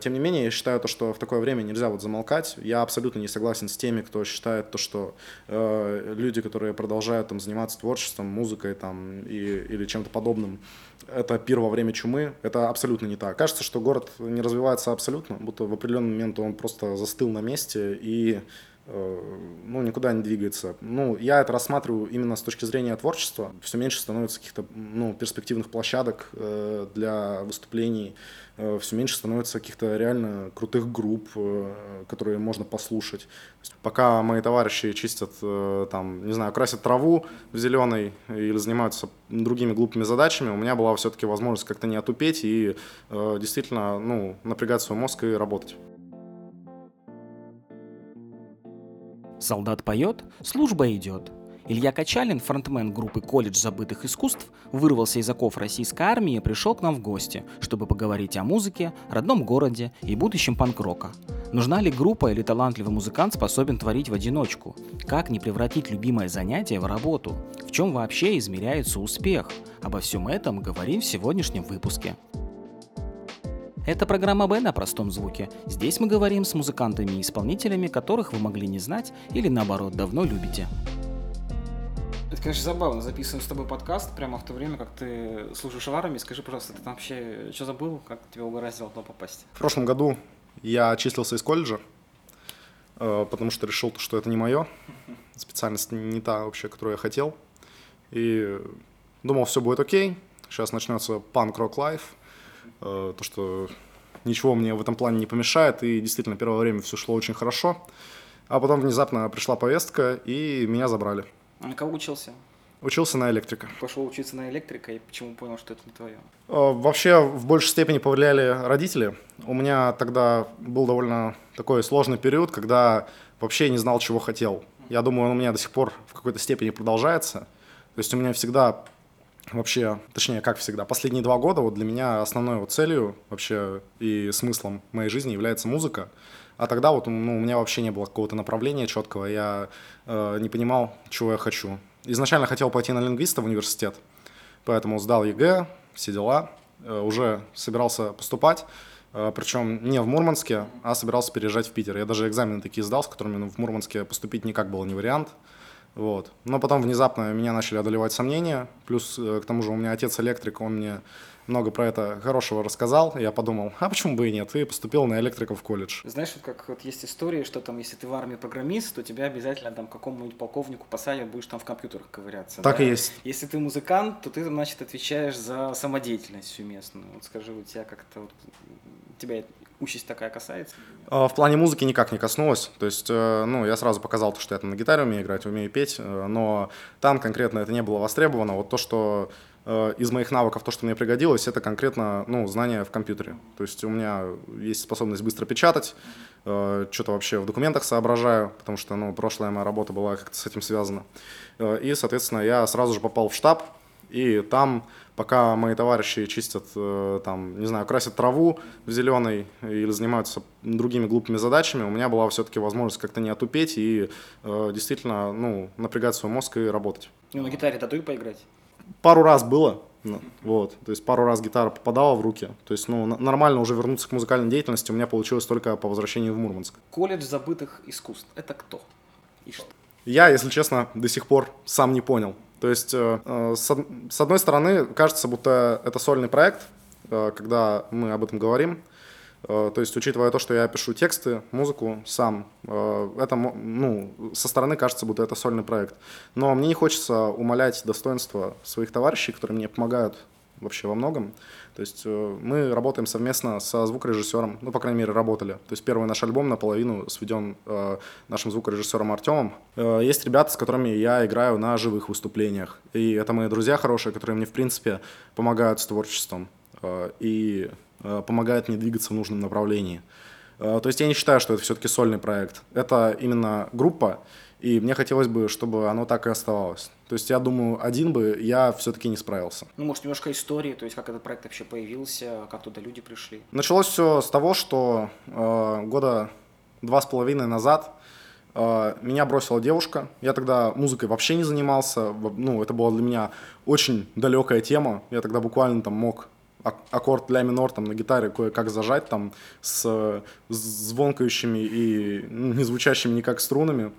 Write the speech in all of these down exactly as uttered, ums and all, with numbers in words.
Тем не менее, я считаю, то, что в такое время нельзя вот замолкать. Я абсолютно не согласен с теми, кто считает, то, что э, люди, которые продолжают там, заниматься творчеством, музыкой там, и, или чем-то подобным, это пир во время чумы. Это абсолютно не так. Кажется, что город не развивается абсолютно, будто в определенный момент он просто застыл на месте и ну, никуда не двигается. Ну, я это рассматриваю именно с точки зрения творчества. Все меньше становится каких-то ну, перспективных площадок э, для выступлений, э, все меньше становится каких-то реально крутых групп, э, которые можно послушать. Пока мои товарищи чистят, э, там, не знаю, красят траву в зеленой или занимаются другими глупыми задачами, у меня была все-таки возможность как-то не отупеть и э, действительно ну, напрягать свой мозг и работать. Солдат поет, служба идет. Илья Качалин, фронтмен группы «Колледж забытых искусств», вырвался из оков российской армии и пришел к нам в гости, чтобы поговорить о музыке, родном городе и будущем панк-рока. Нужна ли группа или талантливый музыкант способен творить в одиночку? Как не превратить любимое занятие в работу? В чем вообще измеряется успех? Обо всем этом говорим в сегодняшнем выпуске. Это программа «Б» на простом звуке. Здесь мы говорим с музыкантами и исполнителями, которых вы могли не знать или, наоборот, давно любите. Это, конечно, забавно. Записываем с тобой подкаст прямо в то время, как ты служишь в армии. Скажи, пожалуйста, ты там вообще что забыл? Как тебя угораздило туда попасть? В прошлом году я отчислился из колледжа, потому что решил, что это не мое. Специальность не та вообще, которую я хотел. И думал, все будет окей. Сейчас начнется панк-рок-лайф. То, что ничего мне в этом плане не помешает, и действительно первое время все шло очень хорошо. А потом внезапно пришла повестка, и меня забрали. А на кого учился? Учился на электрика. Пошел учиться на электрика, и почему понял, что это не твое? Вообще, в большей степени повлияли родители. У меня тогда был довольно такой сложный период, когда вообще не знал, чего хотел. Я думаю, он у меня до сих пор в какой-то степени продолжается. То есть у меня всегда... Вообще, точнее, как всегда, последние два года вот для меня основной вот целью вообще и смыслом моей жизни является музыка. А тогда вот ну, у меня вообще не было какого-то направления четкого, я э, не понимал, чего я хочу. Изначально хотел пойти на лингвиста в университет, поэтому сдал ЕГЭ, все дела, э, уже собирался поступать, э, причем не в Мурманске, а собирался переезжать в Питер. Я даже экзамены такие сдал, с которыми ну, в Мурманске поступить никак было не вариант. Вот. Но потом внезапно меня начали одолевать сомнения, плюс к тому же у меня отец электрик, он мне много про это хорошего рассказал, я подумал, а почему бы и нет, и поступил на электрика в колледж. Знаешь, вот как вот есть история, что там, если ты в армии программист, то тебя обязательно там какому-нибудь полковнику посадят, будешь там в компьютерах ковыряться. Так да? И есть. Если ты музыкант, то ты, значит, отвечаешь за самодеятельность всю местную. Вот скажи, у тебя как-то вот, тебя участь такая касается? В плане музыки никак не коснулось, то есть, ну, я сразу показал то, что я там на гитаре умею играть, умею петь, но там конкретно это не было востребовано, вот то, что... Из моих навыков то, что мне пригодилось, это конкретно ну, знания в компьютере. То есть у меня есть способность быстро печатать, э, что-то вообще в документах соображаю, потому что ну, прошлая моя работа была как-то с этим связана. Э, и, соответственно, я сразу же попал в штаб, и там, пока мои товарищи чистят, э, там, не знаю, красят траву в зеленой или занимаются другими глупыми задачами, у меня была все-таки возможность как-то не отупеть и э, действительно ну, напрягать свой мозг и работать. Ну, на гитаре татуй поиграть? Пару раз было, вот, то есть пару раз гитара попадала в руки, то есть, ну, нормально уже вернуться к музыкальной деятельности у меня получилось только по возвращению в Мурманск. Колледж забытых искусств – это кто и что? Я, если честно, до сих пор сам не понял, то есть, э, с, с одной стороны, кажется, будто это сольный проект, э, когда мы об этом говорим, э, то есть, учитывая то, что я пишу тексты, музыку сам, э, это, ну, со стороны кажется, будто это сольный проект. Но мне не хочется умалять достоинства своих товарищей, которые мне помогают вообще во многом. То есть э, мы работаем совместно со звукорежиссером, ну, по крайней мере, работали. То есть первый наш альбом наполовину сведен э, нашим звукорежиссером Артемом. Э, есть ребята, с которыми я играю на живых выступлениях. И это мои друзья хорошие, которые мне, в принципе, помогают с творчеством. Э, и... помогает мне двигаться в нужном направлении. То есть я не считаю, что это все-таки сольный проект. Это именно группа, и мне хотелось бы, чтобы оно так и оставалось. То есть я думаю, один бы я все-таки не справился. Ну, может, немножко истории, то есть как этот проект вообще появился, как туда люди пришли? Началось все с того, что э, года два с половиной назад э, меня бросила девушка. Я тогда музыкой вообще не занимался. Ну, это была для меня очень далекая тема. Я тогда буквально там мог аккорд ля минор там на гитаре кое-как зажать там с звонкающими и не звучащими никак струнами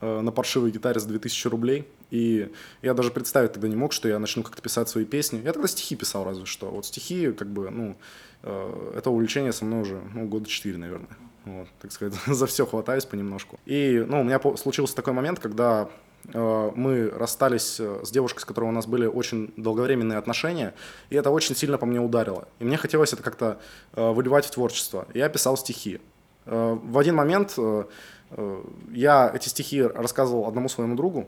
на паршивой гитаре за две тысячи рублей. И я даже представить тогда не мог, что я начну как-то писать свои песни. Я тогда стихи писал разве что. Вот стихи, как бы, ну, это увлечение со мной уже, ну, года четыре, наверное. Вот, так сказать, за все хватаюсь понемножку. И, ну, у меня случился такой момент, когда мы расстались с девушкой, с которой у нас были очень долговременные отношения, и это очень сильно по мне ударило. И мне хотелось это как-то выливать в творчество. И я писал стихи. В один момент я эти стихи рассказывал одному своему другу,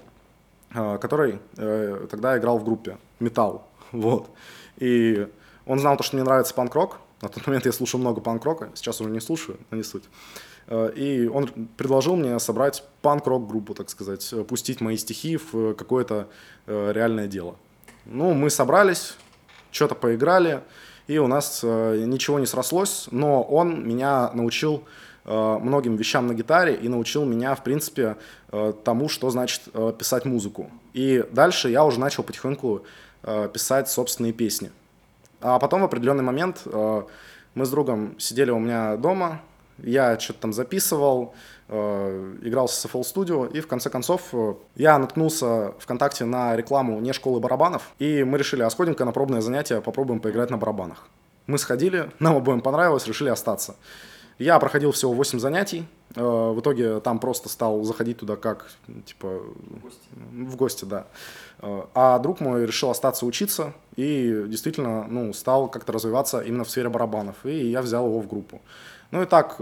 который тогда играл в группе металл. Вот. И он знал то, что мне нравится панк-рок. На тот момент я слушал много панк-рока, сейчас уже не слушаю, но не суть. И он предложил мне собрать панк-рок-группу, так сказать, пустить мои стихи в какое-то реальное дело. Ну, мы собрались, что-то поиграли, и у нас ничего не срослось, но он меня научил многим вещам на гитаре и научил меня, в принципе, тому, что значит писать музыку. И дальше я уже начал потихоньку писать собственные песни. А потом в определенный момент мы с другом сидели у меня дома, я что-то там записывал, играл с эф эл Studio, и в конце концов я наткнулся ВКонтакте на рекламу не школы барабанов, и мы решили, а сходим-ка на пробное занятие, попробуем поиграть на барабанах. Мы сходили, нам обоим понравилось, решили остаться. Я проходил всего восемь занятий, в итоге там просто стал заходить туда как, типа, в гости, в гости да. А друг мой решил остаться учиться и действительно, ну, стал как-то развиваться именно в сфере барабанов, и я взял его в группу. Ну и так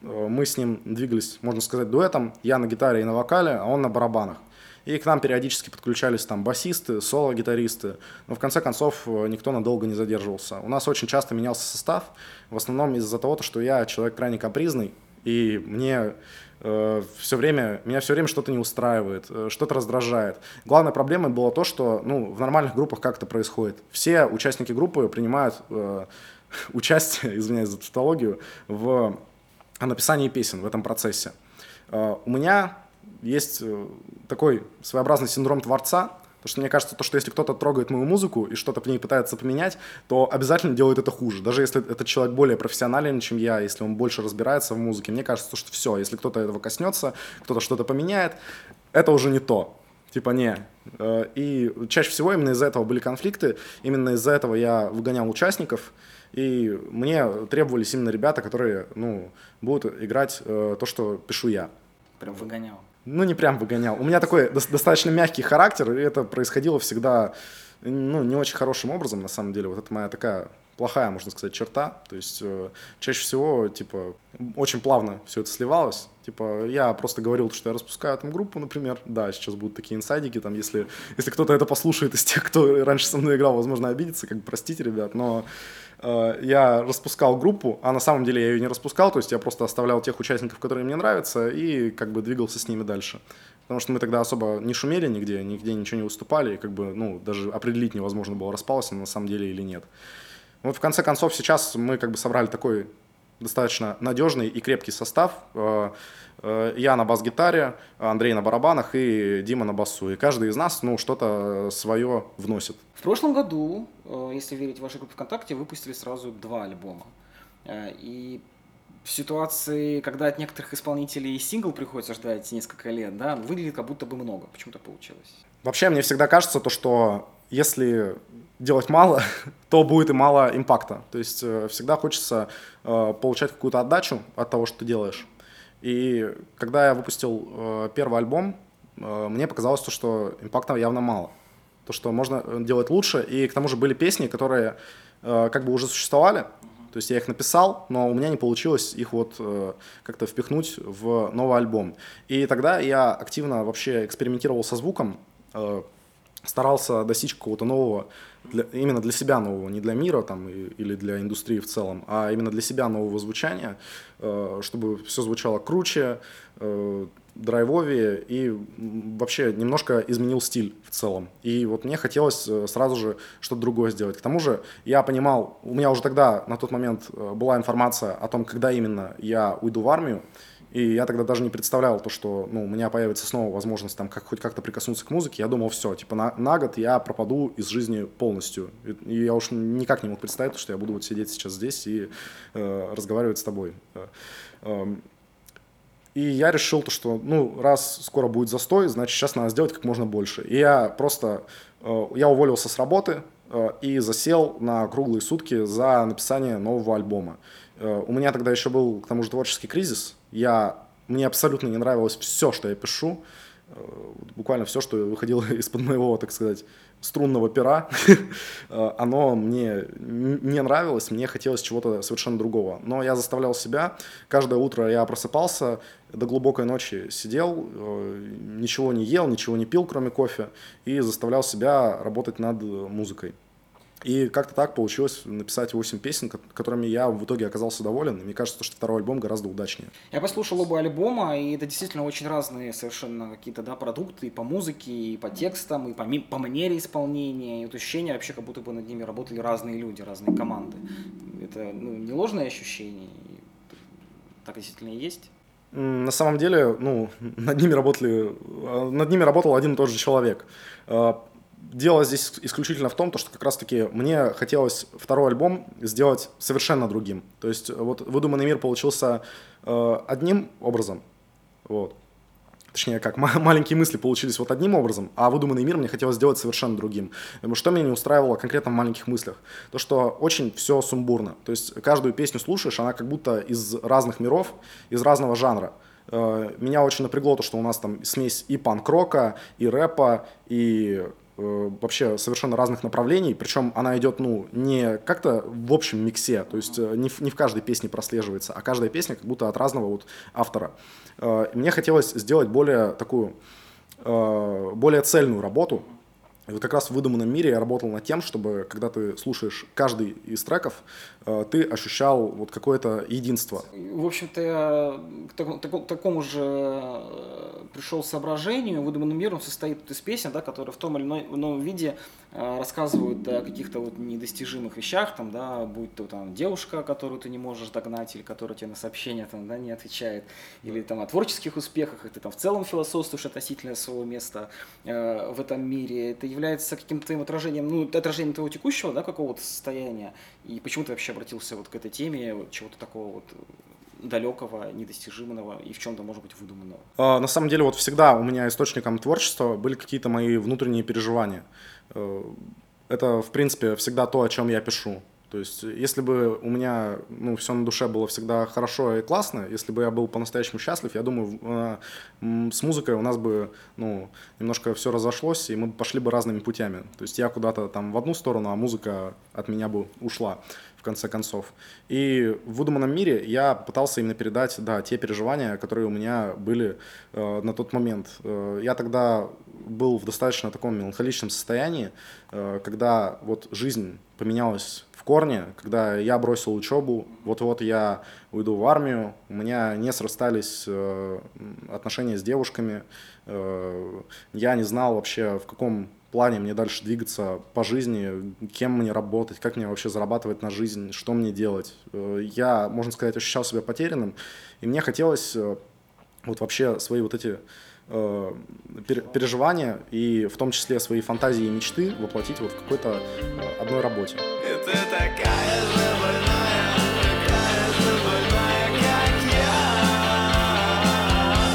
мы с ним двигались, можно сказать, дуэтом, я на гитаре и на вокале, а он на барабанах. И к нам периодически подключались там басисты, соло-гитаристы, но в конце концов никто надолго не задерживался. У нас очень часто менялся состав, в основном из-за того, что я человек крайне капризный, и мне, э, все время, меня все время что-то не устраивает, что-то раздражает. Главной проблемой было то, что, ну, в нормальных группах как это происходит. Все участники группы принимают э, участие, извиняюсь за тавтологию, в написании песен в этом процессе. Э, у меня... Есть такой своеобразный синдром творца, потому что мне кажется, то, что если кто-то трогает мою музыку и что-то в ней пытается поменять, то обязательно делает это хуже. Даже если этот человек более профессионален, чем я, если он больше разбирается в музыке, мне кажется, что все, если кто-то этого коснется, кто-то что-то поменяет, это уже не то. Типа не. И чаще всего именно из-за этого были конфликты, именно из-за этого я выгонял участников, и мне требовались именно ребята, которые, ну, будут играть то, что пишу я. Прям выгонял. Ну, не прям выгонял. У меня такой достаточно мягкий характер, и это происходило всегда, ну, не очень хорошим образом, на самом деле. Вот это моя такая плохая, можно сказать, черта. То есть э, чаще всего, типа, очень плавно все это сливалось. Типа, я просто говорил, что я распускаю там группу, например. Да, сейчас будут такие инсайдики, там, если, если кто-то это послушает из тех, кто раньше со мной играл, возможно, обидится, как бы, простите, ребят, но... Я распускал группу, а на самом деле я ее не распускал, то есть я просто оставлял тех участников, которые мне нравятся, и как бы двигался с ними дальше. Потому что мы тогда особо не шумели нигде, нигде ничего не выступали, и как бы, ну, даже определить невозможно было, распалась она на самом деле или нет. Вот в конце концов сейчас мы как бы собрали такой достаточно надежный и крепкий состав. Я на бас-гитаре, Андрей на барабанах и Дима на басу. И каждый из нас, ну, что-то свое вносит. В прошлом году, если верить вашей группе ВКонтакте, выпустили сразу два альбома. И в ситуации, когда от некоторых исполнителей сингл приходится ждать несколько лет, да, выглядит как будто бы много. Почему так получилось? Вообще, мне всегда кажется, то, что если делать мало, то будет и мало импакта. То есть всегда хочется получать какую-то отдачу от того, что ты делаешь. И когда я выпустил э, первый альбом, э, мне показалось, то, что импакта явно мало. То, что можно делать лучше. И к тому же были песни, которые э, как бы уже существовали. То есть я их написал, но у меня не получилось их вот э, как-то впихнуть в новый альбом. И тогда я активно вообще экспериментировал со звуком, э, старался достичь какого-то нового, для, именно для себя нового, не для мира там, и, или для индустрии в целом, а именно для себя нового звучания, э, чтобы все звучало круче, э, драйвовее и вообще немножко изменил стиль в целом. И вот мне хотелось сразу же что-то другое сделать. К тому же я понимал, у меня уже тогда на тот момент была информация о том, когда именно я уйду в армию, И я тогда даже не представлял то, что ну, у меня появится снова возможность там, как, хоть как-то прикоснуться к музыке. Я думал, все, типа на, на год я пропаду из жизни полностью. И, и я уж никак не мог представить, что я буду вот сидеть сейчас здесь и э, разговаривать с тобой. И я решил, то, что ну, раз скоро будет застой, значит, сейчас надо сделать как можно больше. И я просто э, я уволился с работы э, и засел на круглые сутки за написание нового альбома. Э, у меня тогда еще был, к тому же, творческий кризис. Я, мне абсолютно не нравилось все, что я пишу, буквально все, что выходило из-под моего, так сказать, струнного пера, оно мне не нравилось, мне хотелось чего-то совершенно другого. Но я заставлял себя, каждое утро я просыпался, до глубокой ночи сидел, ничего не ел, ничего не пил, кроме кофе, и заставлял себя работать над музыкой. И как-то так получилось написать восемь песен, которыми я в итоге оказался доволен. И мне кажется, что второй альбом гораздо удачнее. Я послушал оба альбома, и это действительно очень разные совершенно какие-то да, продукты и по музыке, и по текстам, и по, ми- по манере исполнения. И вот ощущение вообще, как будто бы над ними работали разные люди, разные команды. Это ну, не ложное ощущение, так действительно и есть. На самом деле, ну, над ними работали, над ними работал один и тот же человек. Дело здесь исключительно в том, что как раз-таки мне хотелось второй альбом сделать совершенно другим. То есть вот «Выдуманный мир» получился э, одним образом, вот. Точнее, как, м- маленькие мысли получились вот одним образом, а «Выдуманный мир» мне хотелось сделать совершенно другим. Что меня не устраивало конкретно в «Маленьких мыслях»? То, что очень все сумбурно. То есть каждую песню слушаешь, она как будто из разных миров, из разного жанра. Э, меня очень напрягло то, что у нас там смесь и панк-рока, и рэпа, и... вообще совершенно разных направлений, причем она идет, ну, не как-то в общем миксе, то есть не в, не в каждой песне прослеживается, а каждая песня как будто от разного вот автора. Мне хотелось сделать более такую, более цельную работу. И вот как раз в «Выдуманном мире» я работал над тем, чтобы, когда ты слушаешь каждый из треков, ты ощущал вот какое-то единство. В общем-то, я к такому, так, такому же пришел соображению. «Выдуманный мир» он состоит из песен, да, которые в том или ином виде рассказывают о каких-то вот недостижимых вещах, там, да, будь то там, девушка, которую ты не можешь догнать, или которая тебе на сообщения там, да, не отвечает, или там, о творческих успехах, и ты там в целом философствуешь относительно своего места э, в этом мире. Это является каким-то отражением, ну, отражением твоего текущего, да, какого-то состояния. И почему ты вообще обратился вот к этой теме, вот, чего-то такого вот далекого, недостижимого и в чем-то, может быть, выдуманного? На самом деле, вот всегда у меня источником творчества были какие-то мои внутренние переживания. Это, в принципе, всегда то, о чем я пишу. То есть, если бы у меня ну, все на душе было всегда хорошо и классно, если бы я был по-настоящему счастлив, я думаю, с музыкой у нас бы ну, немножко все разошлось, и мы пошли бы разными путями. То есть, я куда-то там в одну сторону, а музыка от меня бы ушла, в конце концов. И в «Выдуманном мире» я пытался именно передать да, те переживания, которые у меня были э, на тот момент. Э, я тогда был в достаточно таком меланхоличном состоянии, э, когда вот жизнь поменялась в корне, когда я бросил учебу, вот-вот я уйду в армию, у меня не срастались э, отношения с девушками, э, я не знал вообще, в каком плане мне дальше двигаться по жизни, кем мне работать, как мне вообще зарабатывать на жизнь, что мне делать. Э, я, можно сказать, ощущал себя потерянным, и мне хотелось э, вот вообще свои вот эти э, пер- переживания и в том числе свои фантазии и мечты воплотить вот в какой-то э, одной работе. Это такая же больная, такая же больная,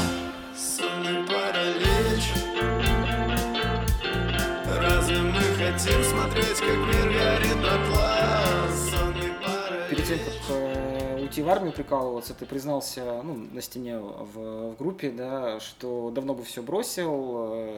как я. Сонный паралич. Разве мы хотим смотреть, как мир горит дотла? Сонный паралич. Перед тем, как уйти в армию прикалываться, ты признался ну, на стене в, в группе, да, что давно бы все бросил.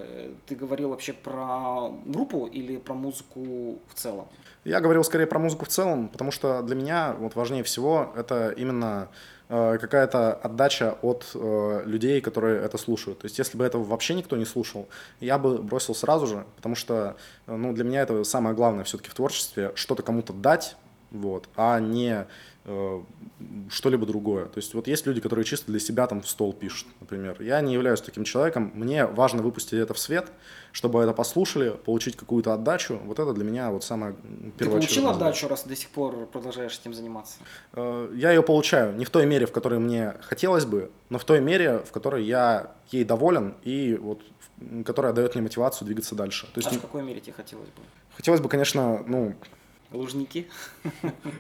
Ты говорил вообще про группу или про музыку в целом? Я говорил скорее про музыку в целом, потому что для меня вот важнее всего это именно э, какая-то отдача от э, людей, которые это слушают. То есть если бы этого вообще никто не слушал, я бы бросил сразу же, потому что э, ну, для меня это самое главное все-таки в творчестве, что-то кому-то дать, вот, а не что-либо другое. То есть вот есть люди, которые чисто для себя там в стол пишут, например. Я не являюсь таким человеком, мне важно выпустить это в свет, чтобы это послушали, получить какую-то отдачу. Вот это для меня вот самое первоочередное. Ты получил отдачу, раз до сих пор продолжаешь этим заниматься? Я ее получаю не в той мере, в которой мне хотелось бы, но в той мере, в которой я ей доволен и вот которая дает мне мотивацию двигаться дальше. То есть, а в какой мере тебе хотелось бы? Хотелось бы, конечно, ну... Лужники.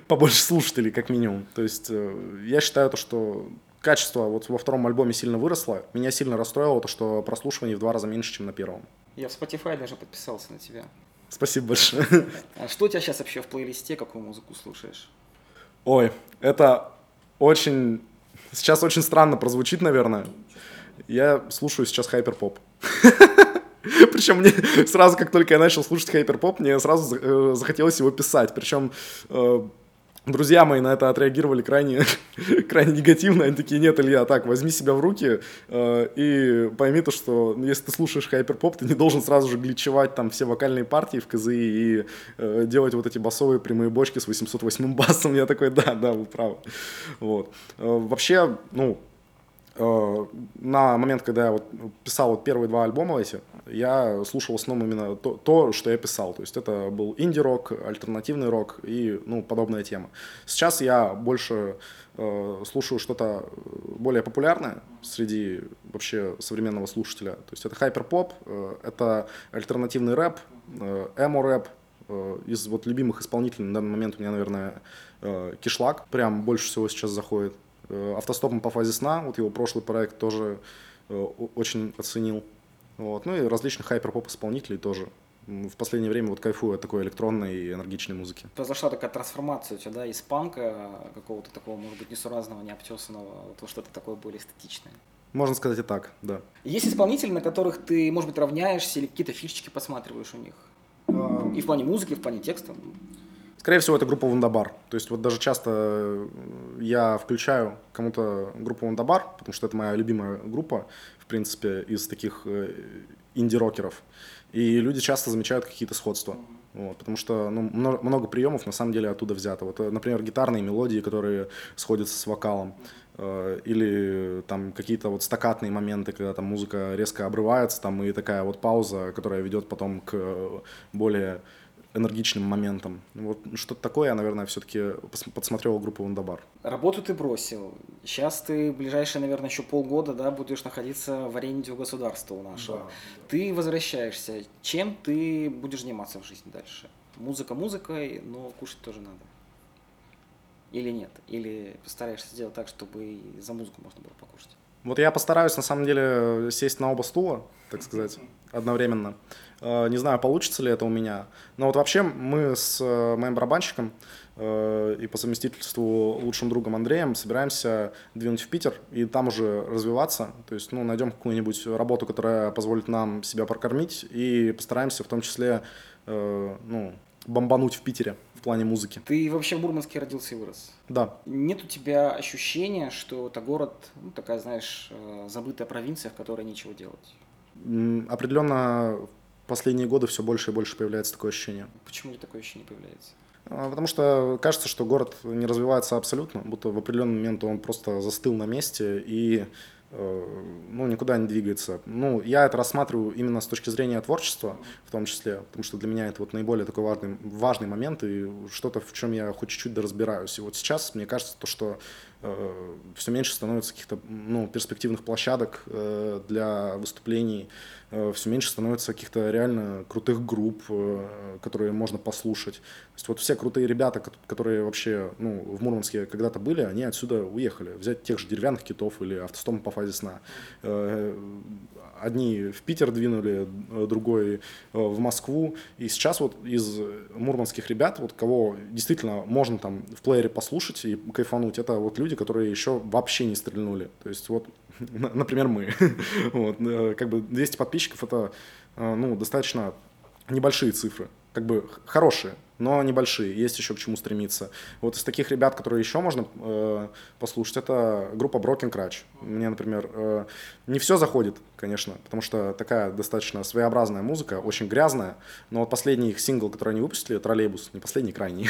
Побольше слушателей, как минимум. То есть я считаю, то, что качество вот во втором альбоме сильно выросло. Меня сильно расстроило то, что прослушивание в два раза меньше, чем на первом. Я в Spotify даже подписался на тебя. Спасибо большое. А что у тебя сейчас вообще в плейлисте, какую музыку слушаешь? Ой, это очень... Сейчас очень странно прозвучит, наверное. Я слушаю сейчас хайпер-поп. Причем мне сразу, как только я начал слушать хайпер-поп, мне сразу захотелось его писать. Причем э, друзья мои на это отреагировали крайне, крайне негативно. Они такие: нет, Илья, так, возьми себя в руки э, и пойми то, что если ты слушаешь хайпер-поп, ты не должен сразу же гличевать там все вокальные партии в КЗИ и э, делать вот эти басовые прямые бочки с восемьсот восьмым басом. Я такой: да, да, вы правы. Вот. Э, вообще, ну... На момент, когда я вот писал вот первые два альбома эти, я слушал в основном именно то, то, что я писал. То есть это был инди-рок, альтернативный рок и ну, подобная тема. Сейчас я больше э, слушаю что-то более популярное среди вообще современного слушателя. То есть это хайпер-поп, э, это альтернативный рэп, э, эмо-рэп. Из вот любимых исполнителей на данный момент у меня, наверное, э, Кишлак. Прям больше всего сейчас заходит. «Автостопом по фазе сна», вот его прошлый проект тоже э, очень оценил. Вот. Ну и различных хайпер-поп-исполнителей тоже. В последнее время вот кайфую от такой электронной и энергичной музыки. Произошла такая трансформация у тебя, да, из панка какого-то такого, может быть, несуразного, необтесанного, то что-то такое более эстетичное. Можно сказать и так, да. Есть исполнители, на которых ты, может быть, равняешься или какие-то фишечки посматриваешь у них? И в плане музыки, и в плане текста? Скорее всего, это группа «Вандабар». То есть вот даже часто я включаю кому-то группу «Вандабар», потому что это моя любимая группа, в принципе, из таких инди-рокеров. И люди часто замечают какие-то сходства. Вот, потому что ну, много приемов на самом деле оттуда взято. Вот, например, гитарные мелодии, которые сходятся с вокалом. Э, или там какие-то вот стаккатные моменты, когда там музыка резко обрывается, там, и такая вот пауза, которая ведет потом к более энергичным моментом. Вот что-то такое я, наверное, все-таки подсмотрел группу «Вандабар». Работу ты бросил. Сейчас ты в ближайшие, наверное, еще полгода, да, будешь находиться в аренде у государства у нашего. Да. Ты возвращаешься. Чем ты будешь заниматься в жизни дальше? Музыка музыкой, но кушать тоже надо. Или нет? Или постараешься сделать так, чтобы и за музыку можно было покушать? Вот я постараюсь, на самом деле, сесть на оба стула, так сказать, одновременно. Не знаю, получится ли это у меня. Но вот вообще мы с моим барабанщиком и по совместительству лучшим другом Андреем собираемся двинуть в Питер и там уже развиваться. То есть, ну, найдем какую-нибудь работу, которая позволит нам себя прокормить, и постараемся в том числе, ну, бомбануть в Питере в плане музыки. Ты вообще в Мурманске родился и вырос? Да. Нет у тебя ощущения, что это город, ну, такая, знаешь, забытая провинция, в которой нечего делать? Определенно в последние годы все больше и больше появляется такое ощущение. Почему такое ощущение появляется? Потому что кажется, что город не развивается абсолютно, будто в определенный момент он просто застыл на месте и... ну, никуда не двигается. Ну, я это рассматриваю именно с точки зрения творчества, в том числе, потому что для меня это вот наиболее такой важный, важный момент и что-то, в чем я хоть чуть-чуть доразбираюсь. И вот сейчас мне кажется, то, что э, все меньше становится каких-то, ну, перспективных площадок э, для выступлений, э, все меньше становится каких-то реально крутых групп, э, которые можно послушать. То есть вот все крутые ребята, которые вообще, ну, в Мурманске когда-то были, они отсюда уехали. Взять тех же «Деревянных китов» или «Автостопом по фазе сна». Одни в Питер двинули, другой в Москву. И сейчас вот из мурманских ребят, вот кого действительно можно там в плеере послушать и кайфануть, это вот люди, которые еще вообще не стрельнули. То есть вот, например, мы. Вот, как бы двести подписчиков — это, ну, достаточно небольшие цифры. как бы хорошие, но небольшие, есть еще к чему стремиться. Вот из таких ребят, которые еще можно э, послушать, это группа Broken Crunch. Мне, например, э, не все заходит, конечно, потому что такая достаточно своеобразная музыка, очень грязная, но вот последний их сингл, который они выпустили, «Троллейбус», не последний, крайний,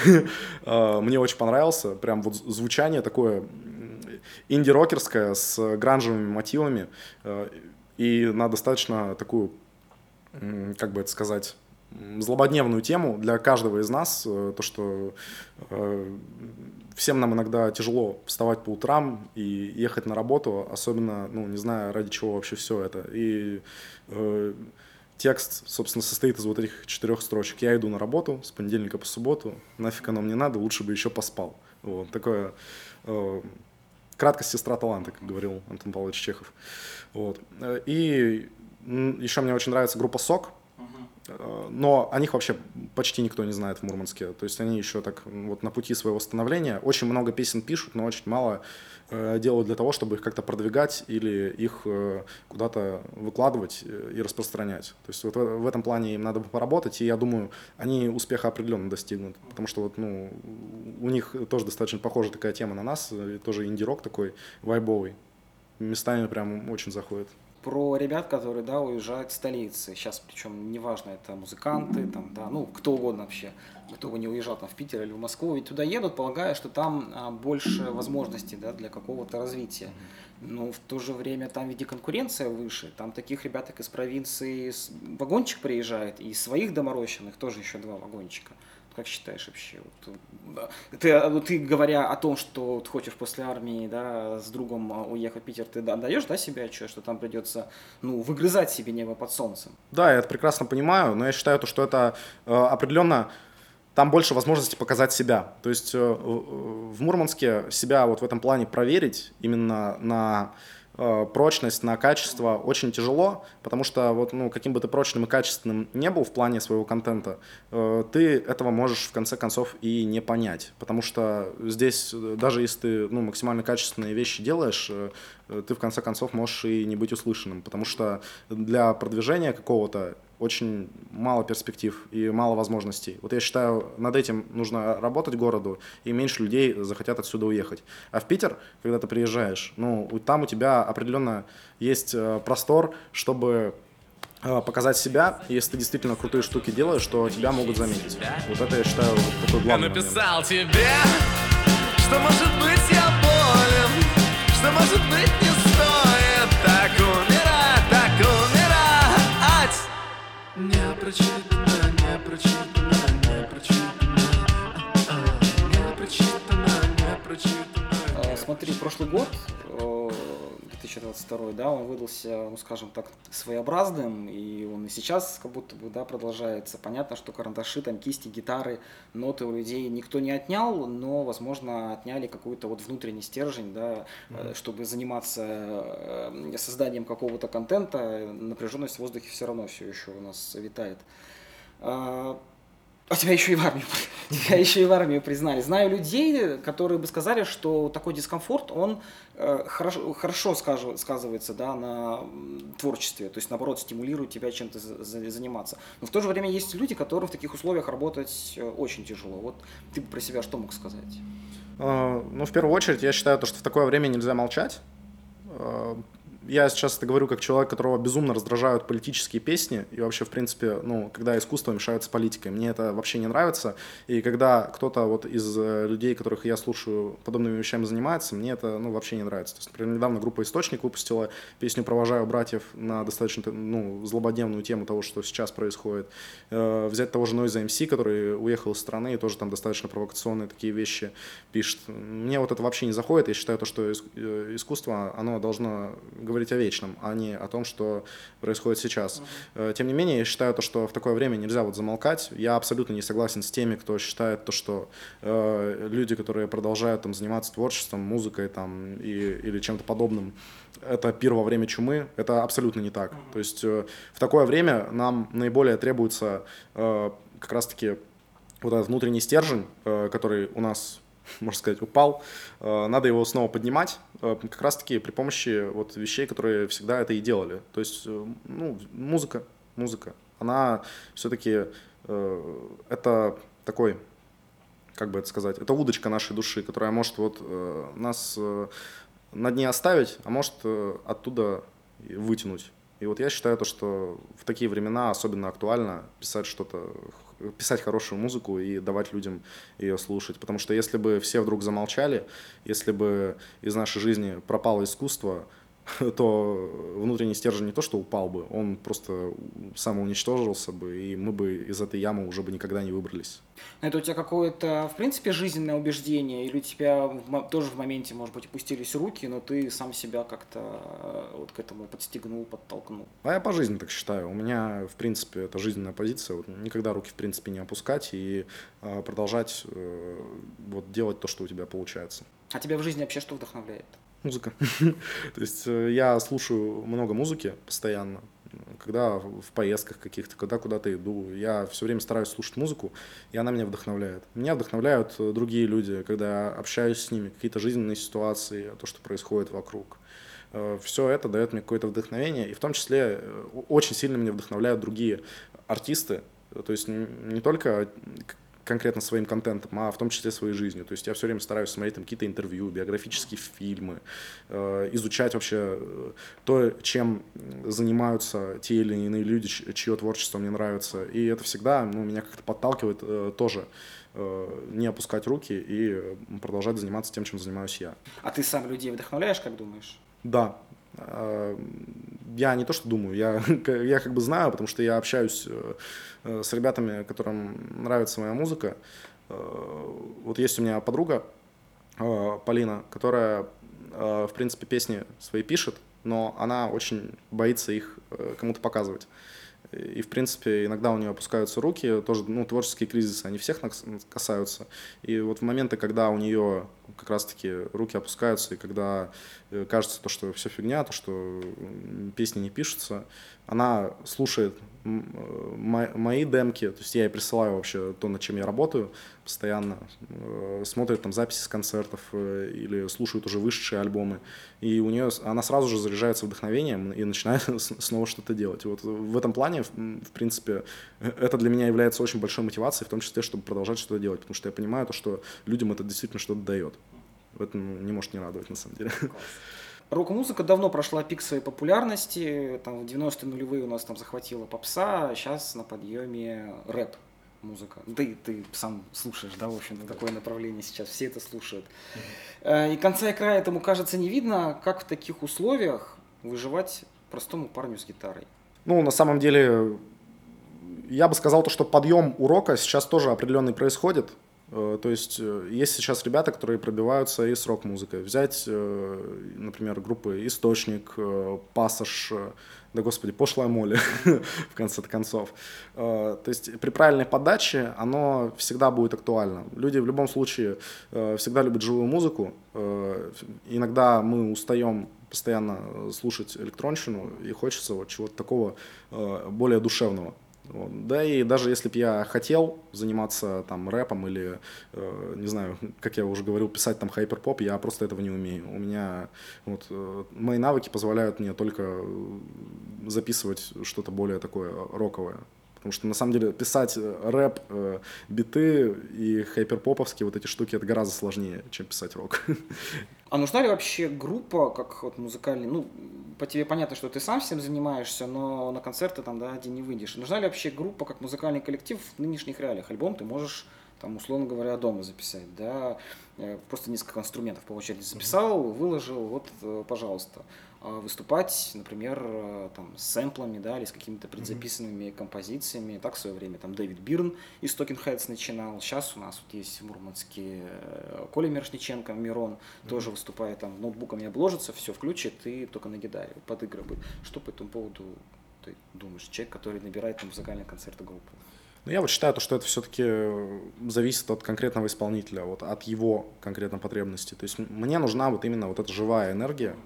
мне очень понравился, прям вот звучание такое инди-рокерское с гранжевыми мотивами и на достаточно такую, как бы это сказать, злободневную тему для каждого из нас, то, что э, всем нам иногда тяжело вставать по утрам и ехать на работу, особенно, ну, не знаю, ради чего вообще все это. И э, текст, собственно, состоит из вот этих четырех строчек. Я иду на работу с понедельника по субботу, нафиг оно мне надо, лучше бы еще поспал. Вот, такое... Э, краткость сестра таланта, как говорил Антон Павлович Чехов. Вот. И еще мне очень нравится группа «Сок». Но о них вообще почти никто не знает в Мурманске. То есть они еще так вот на пути своего становления. Очень много песен пишут, но очень мало э, делают для того, чтобы их как-то продвигать или их э, куда-то выкладывать и распространять. То есть вот в, в этом плане им надо бы поработать, и я думаю, они успеха определенно достигнут. Потому что вот, ну, у них тоже достаточно похожа такая тема на нас, тоже инди-рок такой вайбовый. Местами прям очень заходит. Про ребят, которые, да, уезжают в столицы. Сейчас, причем, неважно, это музыканты, там, да, ну, кто угодно вообще, кто бы не уезжал там в Питер или в Москву, ведь туда едут, полагая, что там а, больше возможностей, да, для какого-то развития. Но в то же время там ведь и конкуренция выше. Там таких ребят, как из провинции, вагончик приезжает, и своих доморощенных тоже еще два вагончика. Как считаешь вообще? Вот, ты, ты, говоря о том, что ты хочешь после армии, да, с другом уехать в Питер, ты отдаешь, да, себе отчет, что там придется, ну, выгрызать себе небо под солнцем? Да, я это прекрасно понимаю, но я считаю, что это определенно... Там больше возможности показать себя. То есть в Мурманске себя вот в этом плане проверить именно на... прочность, на качество очень тяжело, потому что вот, ну, каким бы ты прочным и качественным не был в плане своего контента, ты этого можешь в конце концов и не понять, потому что здесь даже если ты, ну, максимально качественные вещи делаешь, ты в конце концов можешь и не быть услышанным, потому что для продвижения какого-то очень мало перспектив и мало возможностей. Вот я считаю, над этим нужно работать городу, и меньше людей захотят отсюда уехать. А в Питер, когда ты приезжаешь, ну, там у тебя определенно есть простор, чтобы показать себя. Если ты действительно крутые штуки делаешь, то тебя могут заметить. Вот это, я считаю, вот такой главный момент. Я написал тебе, что, может быть, я болен, что, может быть, не стоит так умирать, так умирать. Не прочитано, не прочитано, не прочитано, не прочитано, не прочитано. Смотри, прошлый год, двадцать двадцать второй, да, он выдался, ну, скажем так, своеобразным, и он и сейчас как будто бы, да, продолжается. Понятно, что карандаши, там, кисти, гитары, ноты у людей никто не отнял, но, возможно, отняли какой-то вот внутренний стержень, да, mm-hmm. чтобы заниматься созданием какого-то контента. Напряженность в воздухе все равно все еще у нас витает. А тебя еще и в армию, тебя еще и в армию признали. Знаю людей, которые бы сказали, что такой дискомфорт, он э, хорошо, хорошо скажу, сказывается, да, на творчестве, то есть, наоборот, стимулирует тебя чем-то за, за, заниматься. Но в то же время есть люди, которым в таких условиях работать очень тяжело. Вот ты бы про себя что мог сказать? Ну, в первую очередь, я считаю, что в такое время нельзя молчать. Я сейчас это говорю как человек, которого безумно раздражают политические песни, и вообще, в принципе, ну, когда искусство мешается политикой, мне это вообще не нравится, и когда кто-то вот из людей, которых я слушаю, подобными вещами занимается, мне это, ну, вообще не нравится. То есть, например, недавно группа «Источник» выпустила песню «Провожаю братьев» на достаточно, ну, злободневную тему того, что сейчас происходит. Взять того же Нойза эм си, который уехал из страны, и тоже там достаточно провокационные такие вещи пишет. Мне вот это вообще не заходит, я считаю, то, что искусство, оно должно говорить о вечном, а не о том, что происходит сейчас. Uh-huh. Тем не менее, я считаю, то, что в такое время нельзя вот замолкать. Я абсолютно не согласен с теми, кто считает, то, что э, люди, которые продолжают там, заниматься творчеством, музыкой там, и, или чем-то подобным, это пир во время чумы. Это абсолютно не так. Uh-huh. То есть э, в такое время нам наиболее требуется э, как раз-таки вот этот внутренний стержень, э, который у нас, можно сказать, упал, надо его снова поднимать, как раз-таки при помощи вот вещей, которые всегда это и делали. То есть, ну, музыка, музыка, она все-таки э, это такой, как бы это сказать, это удочка нашей души, которая может вот э, нас э, на дне оставить, а может э, оттуда вытянуть. И вот я считаю, то, что в такие времена особенно актуально писать что-то, писать хорошую музыку и давать людям ее слушать. Потому что если бы все вдруг замолчали, если бы из нашей жизни пропало искусство, то внутренний стержень не то что упал бы, он просто самоуничтожился бы, и мы бы из этой ямы уже бы никогда не выбрались. Это у тебя какое-то, в принципе, жизненное убеждение, или у тебя тоже в моменте, может быть, опустились руки, но ты сам себя как-то вот к этому подстегнул, подтолкнул? А я по жизни так считаю. У меня, в принципе, это жизненная позиция. Вот никогда руки, в принципе, не опускать и продолжать вот делать то, что у тебя получается. А тебя в жизни вообще что вдохновляет? Музыка. То есть я слушаю много музыки постоянно, когда в поездках каких-то, когда куда-то иду, я все время стараюсь слушать музыку, и она меня вдохновляет. Меня вдохновляют другие люди, когда общаюсь с ними, какие-то жизненные ситуации, то, что происходит вокруг. Все это дает мне какое-то вдохновение, и в том числе очень сильно меня вдохновляют другие артисты, то есть не только конкретно своим контентом, а в том числе своей жизнью. То есть я все время стараюсь смотреть там какие-то интервью, биографические фильмы, э, изучать вообще то, чем занимаются те или иные люди, чье творчество мне нравится. И это всегда, ну, меня как-то подталкивает э, тоже э, не опускать руки и продолжать заниматься тем, чем занимаюсь я. А ты сам людей вдохновляешь, как думаешь? Да. Я не то что думаю, я, я как бы знаю, потому что я общаюсь с ребятами, которым нравится моя музыка. Вот есть у меня подруга Полина, которая, в принципе, песни свои пишет, но она очень боится их кому-то показывать. И, в принципе, иногда у нее опускаются руки, тоже, ну, творческие кризисы, они всех нас касаются. И вот в моменты, когда у нее как раз-таки руки опускаются, и когда кажется, то, что все фигня, то, что песни не пишутся, она слушает мои демки, то есть я ей присылаю вообще то, над чем я работаю постоянно, смотрит там записи с концертов или слушает уже вышедшие альбомы, и у нее, она сразу же заряжается вдохновением и начинает снова что-то делать. Вот в этом плане, в принципе, это для меня является очень большой мотивацией, в том числе, чтобы продолжать что-то делать, потому что я понимаю то, что людям это действительно что-то дает. Это не может не радовать, на самом деле. Рок-музыка давно прошла пик своей популярности, там, в девяностые нулевые у нас там захватила попса, а сейчас на подъеме рэп-музыка. Да и ты сам слушаешь, да, в общем-то, такое направление сейчас, все это слушают. И конца и края этому, кажется, не видно, как в таких условиях выживать простому парню с гитарой. Ну, на самом деле, я бы сказал, то, что подъем у рока сейчас тоже определенный происходит. То есть есть сейчас ребята, которые пробиваются и с рок-музыкой. Взять, например, группы «Источник», «Пассаж», да господи, «Пошлая Молли», в конце концов. То есть при правильной подаче оно всегда будет актуально. Люди в любом случае всегда любят живую музыку. Иногда мы устаем постоянно слушать электронщину, и хочется вот чего-то такого более душевного. Да и даже если бы я хотел заниматься там рэпом или, э, не знаю, как я уже говорил, писать там хайпер-поп, я просто этого не умею. У меня вот, э, мои навыки позволяют мне только записывать что-то более такое роковое. Потому что на самом деле писать рэп, э, биты и хайпер-поповские вот эти штуки это гораздо сложнее, чем писать рок. А нужна ли вообще группа, как вот музыкальный, ну, по тебе понятно, что ты сам всем занимаешься, но на концерты там, да, один не выйдешь. Нужна ли вообще группа, как музыкальный коллектив в нынешних реалиях? Альбом ты можешь, там, условно говоря, дома записать, да, просто несколько инструментов по очереди записал, выложил, вот, пожалуйста. Выступать, например, там, с сэмплами, да, или с какими-то предзаписанными mm-hmm. композициями. Так в свое время там Дэвид Бирн из Токен Хэйдс начинал. Сейчас у нас вот есть в Мурманске Коля Мершниченко, Мирон, mm-hmm. тоже выступает, там ноутбуками обложится, все включит и только на гитаре подыгрывает. Что по этому поводу ты думаешь, человек, который набирает на музыкальные концерты группы? Ну, я вот считаю, что это все-таки зависит от конкретного исполнителя, вот, от его конкретной потребности. То есть мне нужна вот именно вот эта живая энергия,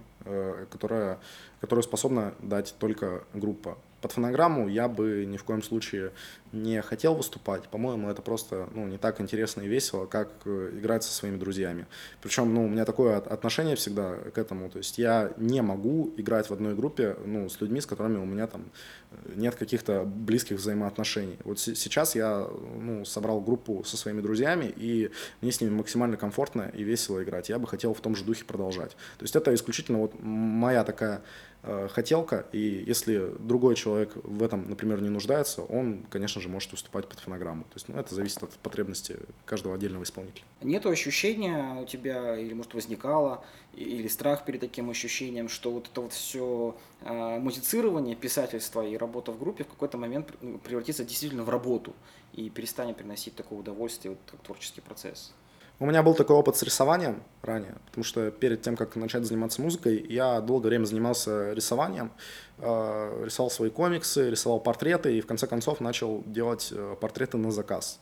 которая, которую способна дать только группа. Под фонограмму я бы ни в коем случае не хотел выступать, по-моему, это просто ну, не так интересно и весело, как играть со своими друзьями. Причем ну, у меня такое отношение всегда к этому, то есть я не могу играть в одной группе ну, с людьми, с которыми у меня там нет каких-то близких взаимоотношений. Вот с- сейчас я ну, собрал группу со своими друзьями, и мне с ними максимально комфортно и весело играть. Я бы хотел в том же духе продолжать. То есть это исключительно вот моя такая э, хотелка, и если другой человек в этом, например, не нуждается, он, конечно же, может выступать под фонограмму. То есть, ну, это зависит от потребности каждого отдельного исполнителя. Нету ощущения у тебя, или, может, возникало, или страх перед таким ощущением, что вот это вот все э, музицирование, писательство и работа в группе в какой-то момент превратится действительно в работу и перестанет приносить такое удовольствие, вот, как творческий процесс? У меня был такой опыт с рисованием ранее, потому что перед тем, как начать заниматься музыкой, я долгое время занимался рисованием, э, рисовал свои комиксы, рисовал портреты и в конце концов начал делать портреты на заказ.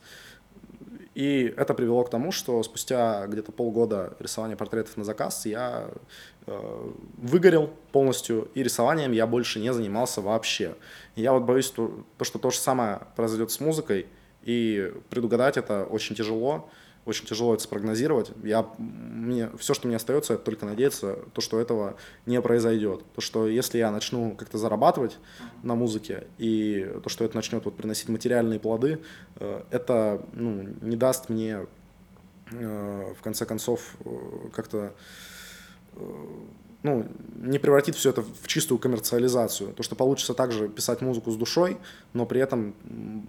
И это привело к тому, что спустя где-то полгода рисования портретов на заказ я э, выгорел полностью, и рисованием я больше не занимался вообще. И я вот боюсь, то, что то же самое произойдет с музыкой, и предугадать это очень тяжело. Очень тяжело это спрогнозировать. Я, мне, все, что мне остается, это только надеяться, то, что этого не произойдет. То, что если я начну как-то зарабатывать на музыке, и то, что это начнет вот, приносить материальные плоды, это ну, не даст мне, в конце концов, как-то... ну, не превратит все это в чистую коммерциализацию. То, что получится также писать музыку с душой, но при этом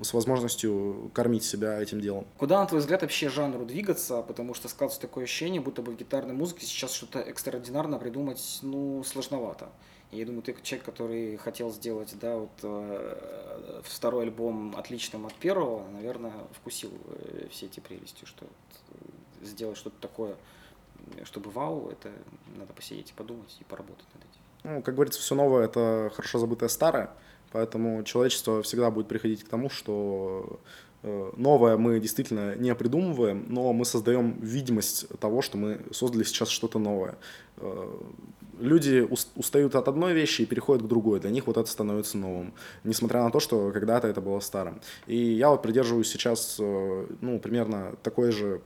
с возможностью кормить себя этим делом. Куда, на твой взгляд, вообще жанру двигаться? Потому что складывается такое ощущение, будто бы в гитарной музыке сейчас что-то экстраординарное придумать, ну, сложновато. И я думаю, ты человек, который хотел сделать, да, вот э, второй альбом отличным от первого, наверное, вкусил э, все эти прелести, что вот, сделать что-то такое, чтобы вау, это надо посидеть и подумать, и поработать над этим. Ну, как говорится, все новое – это хорошо забытое старое, поэтому человечество всегда будет приходить к тому, что новое мы действительно не придумываем, но мы создаем видимость того, что мы создали сейчас что-то новое. Люди устают от одной вещи и переходят к другой. Для них вот это становится новым, несмотря на то, что когда-то это было старым. И я вот придерживаюсь сейчас, ну, примерно такой же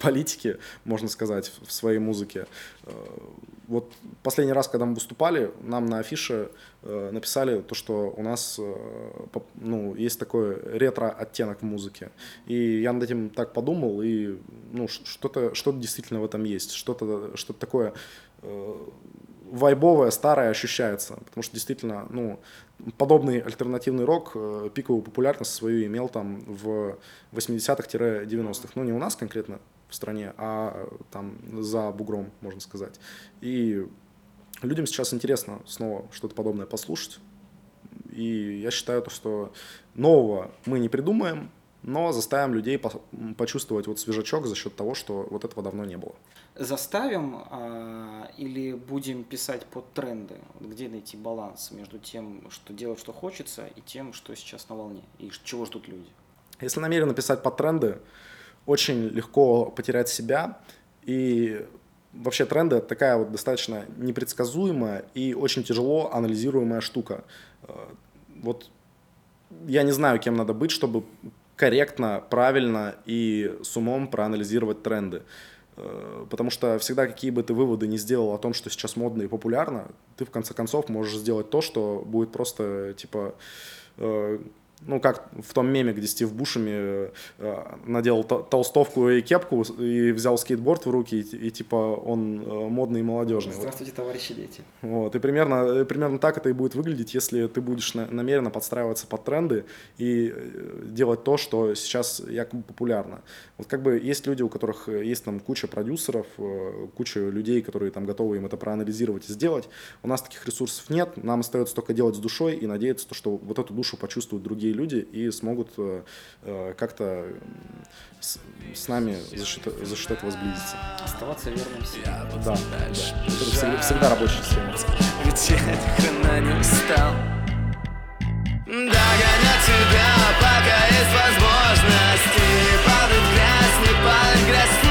политики, можно сказать, в своей музыке. Вот последний раз, когда мы выступали, нам на афише написали то, что у нас ну, есть такой ретро-оттенок в музыке. И я над этим так подумал, и ну, что-то, что-то действительно в этом есть, что-то, что-то такое вайбовое, старое ощущается, потому что действительно ну, подобный альтернативный рок пиковую популярность свою имел там в восьмидесятых-девяностых, ну не у нас конкретно в стране, а там за бугром, можно сказать. И людям сейчас интересно снова что-то подобное послушать, и я считаю, что нового мы не придумаем, но заставим людей почувствовать вот свежачок за счет того, что вот этого давно не было. Заставим а, или будем писать под тренды? Где найти баланс между тем, что делать, что хочется, и тем, что сейчас на волне, и чего ждут люди? Если намеренно писать под тренды, очень легко потерять себя. И вообще тренды – это такая вот достаточно непредсказуемая и очень тяжело анализируемая штука. Вот я не знаю, кем надо быть, чтобы корректно, правильно и с умом проанализировать тренды. Потому что всегда, какие бы ты выводы ни сделал о том, что сейчас модно и популярно, ты в конце концов можешь сделать то, что будет просто типа... Ну, как в том меме, где Стив Бушеми надел толстовку и кепку и взял скейтборд в руки, и, и типа он модный и молодежный. Здравствуйте, товарищи дети. Вот. И примерно, примерно так это и будет выглядеть, если ты будешь намеренно подстраиваться под тренды и делать то, что сейчас якобы популярно. Вот как бы есть люди, у которых есть там куча продюсеров, куча людей, которые там готовы им это проанализировать и сделать. У нас таких ресурсов нет, нам остается только делать с душой и надеяться, что вот эту душу почувствуют другие люди и смогут э, как-то с, с нами за счет, за счет этого сблизиться. Оставаться верным себе. Да, да. Это всегда, всегда рабочая схема. Ведь я до хрена не устал. Догонять тебя, пока есть возможность. И падать в грязь, не падать в грязь.